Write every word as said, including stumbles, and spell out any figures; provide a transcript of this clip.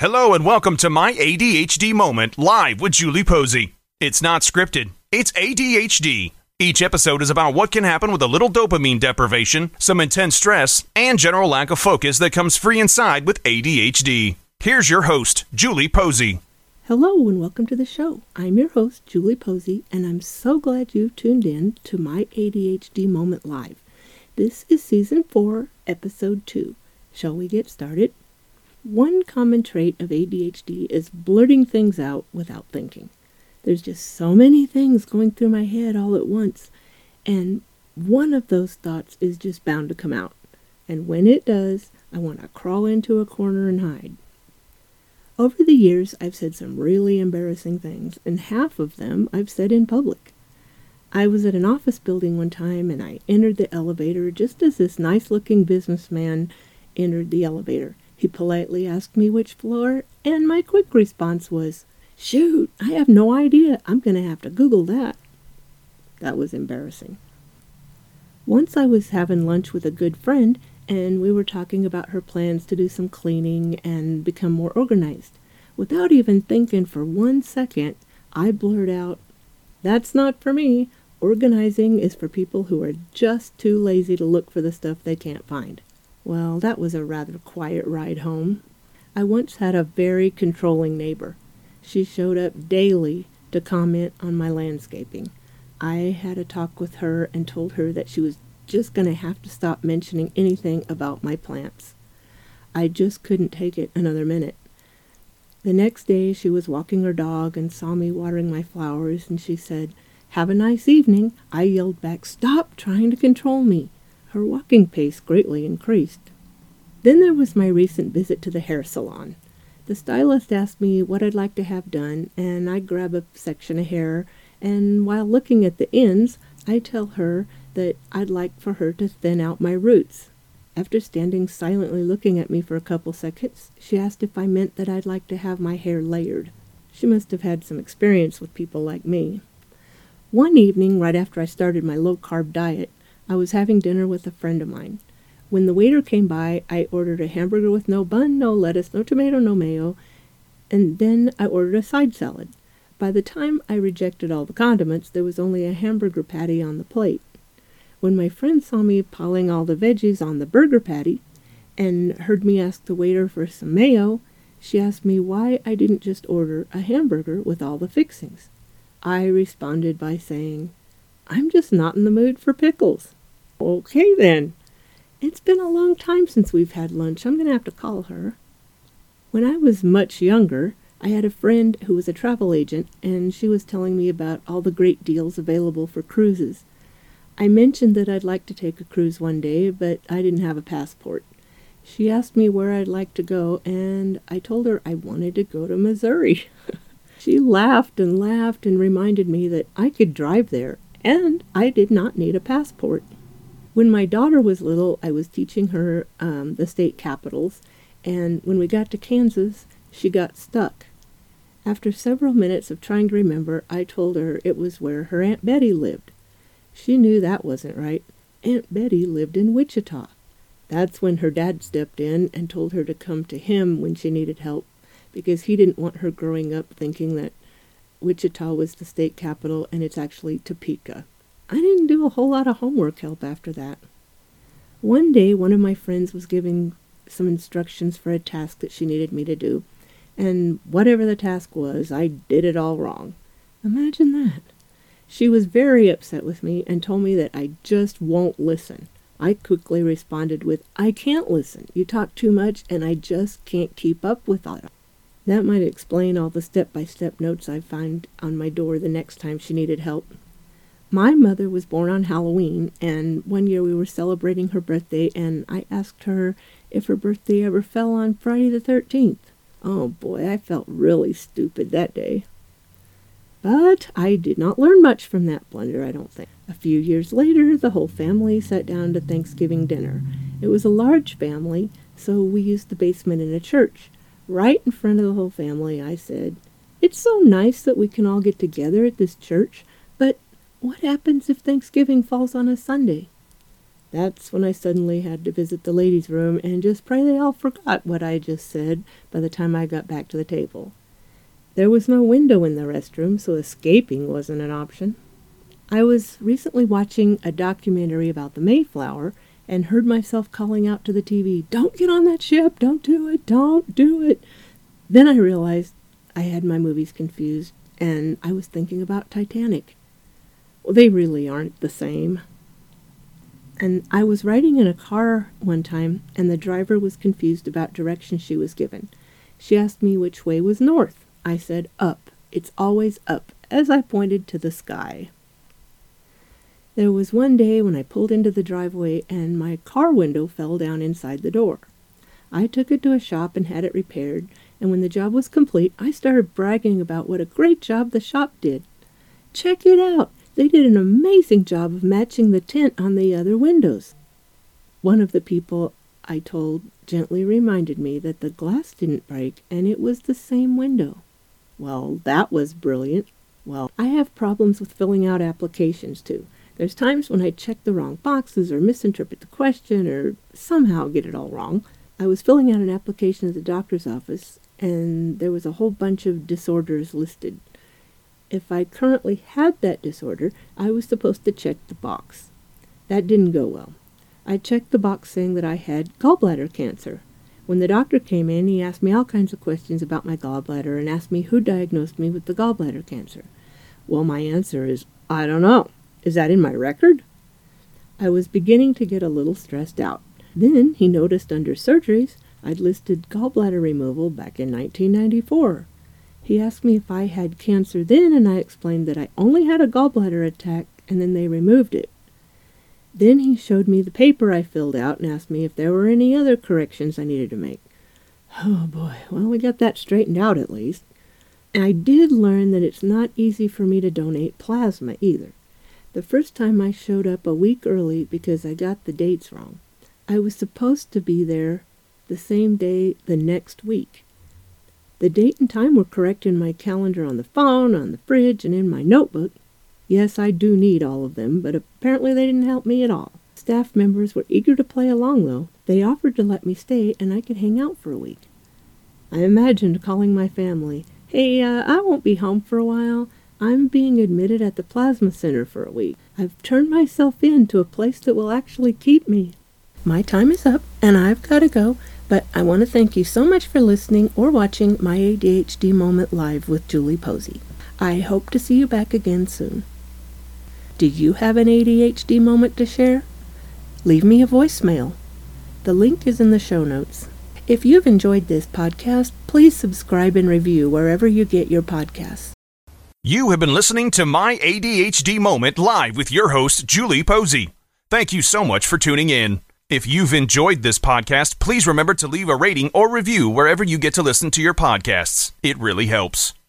Hello and welcome to My A D H D Moment, live with Julie Posey. It's not scripted, it's A D H D. Each episode is about what can happen with a little dopamine deprivation, some intense stress, and general lack of focus that comes free inside with A D H D. Here's your host, Julie Posey. Hello and welcome to the show. I'm your host, Julie Posey, and I'm so glad you've tuned in to My A D H D Moment Live. This is Season four, Episode two. Shall we get started? One common trait of A D H D is blurting things out without thinking. There's just so many things going through my head all at once, and one of those thoughts is just bound to come out. And when it does, I want to crawl into a corner and hide. Over the years, I've said some really embarrassing things, and half of them I've said in public. I was at an office building one time, and I entered the elevator just as this nice-looking businessman entered the elevator. He politely asked me which floor, and my quick response was, "Shoot, I have no idea. I'm going to have to Google that." That was embarrassing. Once I was having lunch with a good friend, and we were talking about her plans to do some cleaning and become more organized. Without even thinking for one second, I blurted out, "That's not for me. Organizing is for people who are just too lazy to look for the stuff they can't find." Well, that was a rather quiet ride home. I once had a very controlling neighbor. She showed up daily to comment on my landscaping. I had a talk with her and told her that she was just going to have to stop mentioning anything about my plants. I just couldn't take it another minute. The next day she was walking her dog and saw me watering my flowers, and she said, "Have a nice evening." I yelled back, "Stop trying to control me." Her walking pace greatly increased. Then there was my recent visit to the hair salon. The stylist asked me what I'd like to have done, and I grab a section of hair, and while looking at the ends, I tell her that I'd like for her to thin out my roots. After standing silently looking at me for a couple seconds, she asked if I meant that I'd like to have my hair layered. She must have had some experience with people like me. One evening, right after I started my low-carb diet, I was having dinner with a friend of mine. When the waiter came by, I ordered a hamburger with no bun, no lettuce, no tomato, no mayo, and then I ordered a side salad. By the time I rejected all the condiments, there was only a hamburger patty on the plate. When my friend saw me piling all the veggies on the burger patty and heard me ask the waiter for some mayo, she asked me why I didn't just order a hamburger with all the fixings. I responded by saying, "I'm just not in the mood for pickles." "Okay, then. It's been a long time since we've had lunch. I'm going to have to call her." When I was much younger, I had a friend who was a travel agent, and she was telling me about all the great deals available for cruises. I mentioned that I'd like to take a cruise one day, but I didn't have a passport. She asked me where I'd like to go, and I told her I wanted to go to Missouri. She laughed and laughed and reminded me that I could drive there, and I did not need a passport. When my daughter was little, I was teaching her um, the state capitals, and when we got to Kansas, she got stuck. After several minutes of trying to remember, I told her it was where her Aunt Betty lived. She knew that wasn't right. Aunt Betty lived in Wichita. That's when her dad stepped in and told her to come to him when she needed help, because he didn't want her growing up thinking that Wichita was the state capital and it's actually Topeka. I didn't do a whole lot of homework help after that. One day, one of my friends was giving some instructions for a task that she needed me to do, and whatever the task was, I did it all wrong. Imagine that. She was very upset with me and told me that I just won't listen. I quickly responded with, "I can't listen. You talk too much, and I just can't keep up with it." That might explain all the step-by-step notes I found on my door the next time she needed help. My mother was born on Halloween, and one year we were celebrating her birthday, and I asked her if her birthday ever fell on Friday the thirteenth. Oh boy, I felt really stupid that day. But I did not learn much from that blunder, I don't think. A few years later, the whole family sat down to Thanksgiving dinner. It was a large family, so we used the basement in a church. Right in front of the whole family, I said, "It's so nice that we can all get together at this church, but what happens if Thanksgiving falls on a Sunday?" That's when I suddenly had to visit the ladies' room and just pray they all forgot what I just said by the time I got back to the table. There was no window in the restroom, so escaping wasn't an option. I was recently watching a documentary about the Mayflower and heard myself calling out to the T V, "Don't get on that ship! Don't do it! Don't do it!" Then I realized I had my movies confused, and I was thinking about Titanic. Well, they really aren't the same. And I was riding in a car one time, and the driver was confused about direction she was given. She asked me which way was north. I said, "Up. It's always up," as I pointed to the sky. There was one day when I pulled into the driveway, and my car window fell down inside the door. I took it to a shop and had it repaired, and when the job was complete, I started bragging about what a great job the shop did. "Check it out! They did an amazing job of matching the tint on the other windows." One of the people I told gently reminded me that the glass didn't break and it was the same window. Well, that was brilliant. Well, I have problems with filling out applications too. There's times when I check the wrong boxes or misinterpret the question or somehow get it all wrong. I was filling out an application at the doctor's office and there was a whole bunch of disorders listed. If I currently had that disorder, I was supposed to check the box. That didn't go well. I checked the box saying that I had gallbladder cancer. When the doctor came in, he asked me all kinds of questions about my gallbladder and asked me who diagnosed me with the gallbladder cancer. Well, my answer is, "I don't know. Is that in my record?" I was beginning to get a little stressed out. Then he noticed under surgeries, I'd listed gallbladder removal back in nineteen ninety-four. He asked me if I had cancer then, and I explained that I only had a gallbladder attack, and then they removed it. Then he showed me the paper I filled out and asked me if there were any other corrections I needed to make. Oh boy, well, we got that straightened out at least. And I did learn that it's not easy for me to donate plasma either. The first time I showed up a week early because I got the dates wrong. I was supposed to be there the same day the next week. The date and time were correct in my calendar on the phone, on the fridge, and in my notebook. Yes, I do need all of them, but apparently they didn't help me at all. Staff members were eager to play along, though. They offered to let me stay, and I could hang out for a week. I imagined calling my family. "Hey, uh, I won't be home for a while. I'm being admitted at the plasma center for a week. I've turned myself in to a place that will actually keep me. My time is up, and I've got to go. But I want to thank you so much for listening or watching My A D H D Moment Live with Julie Posey. I hope to see you back again soon. Do you have an A D H D moment to share? Leave me a voicemail. The link is in the show notes. If you've enjoyed this podcast, please subscribe and review wherever you get your podcasts. You have been listening to My A D H D Moment Live with your host, Julie Posey. Thank you so much for tuning in. If you've enjoyed this podcast, please remember to leave a rating or review wherever you get to listen to your podcasts. It really helps.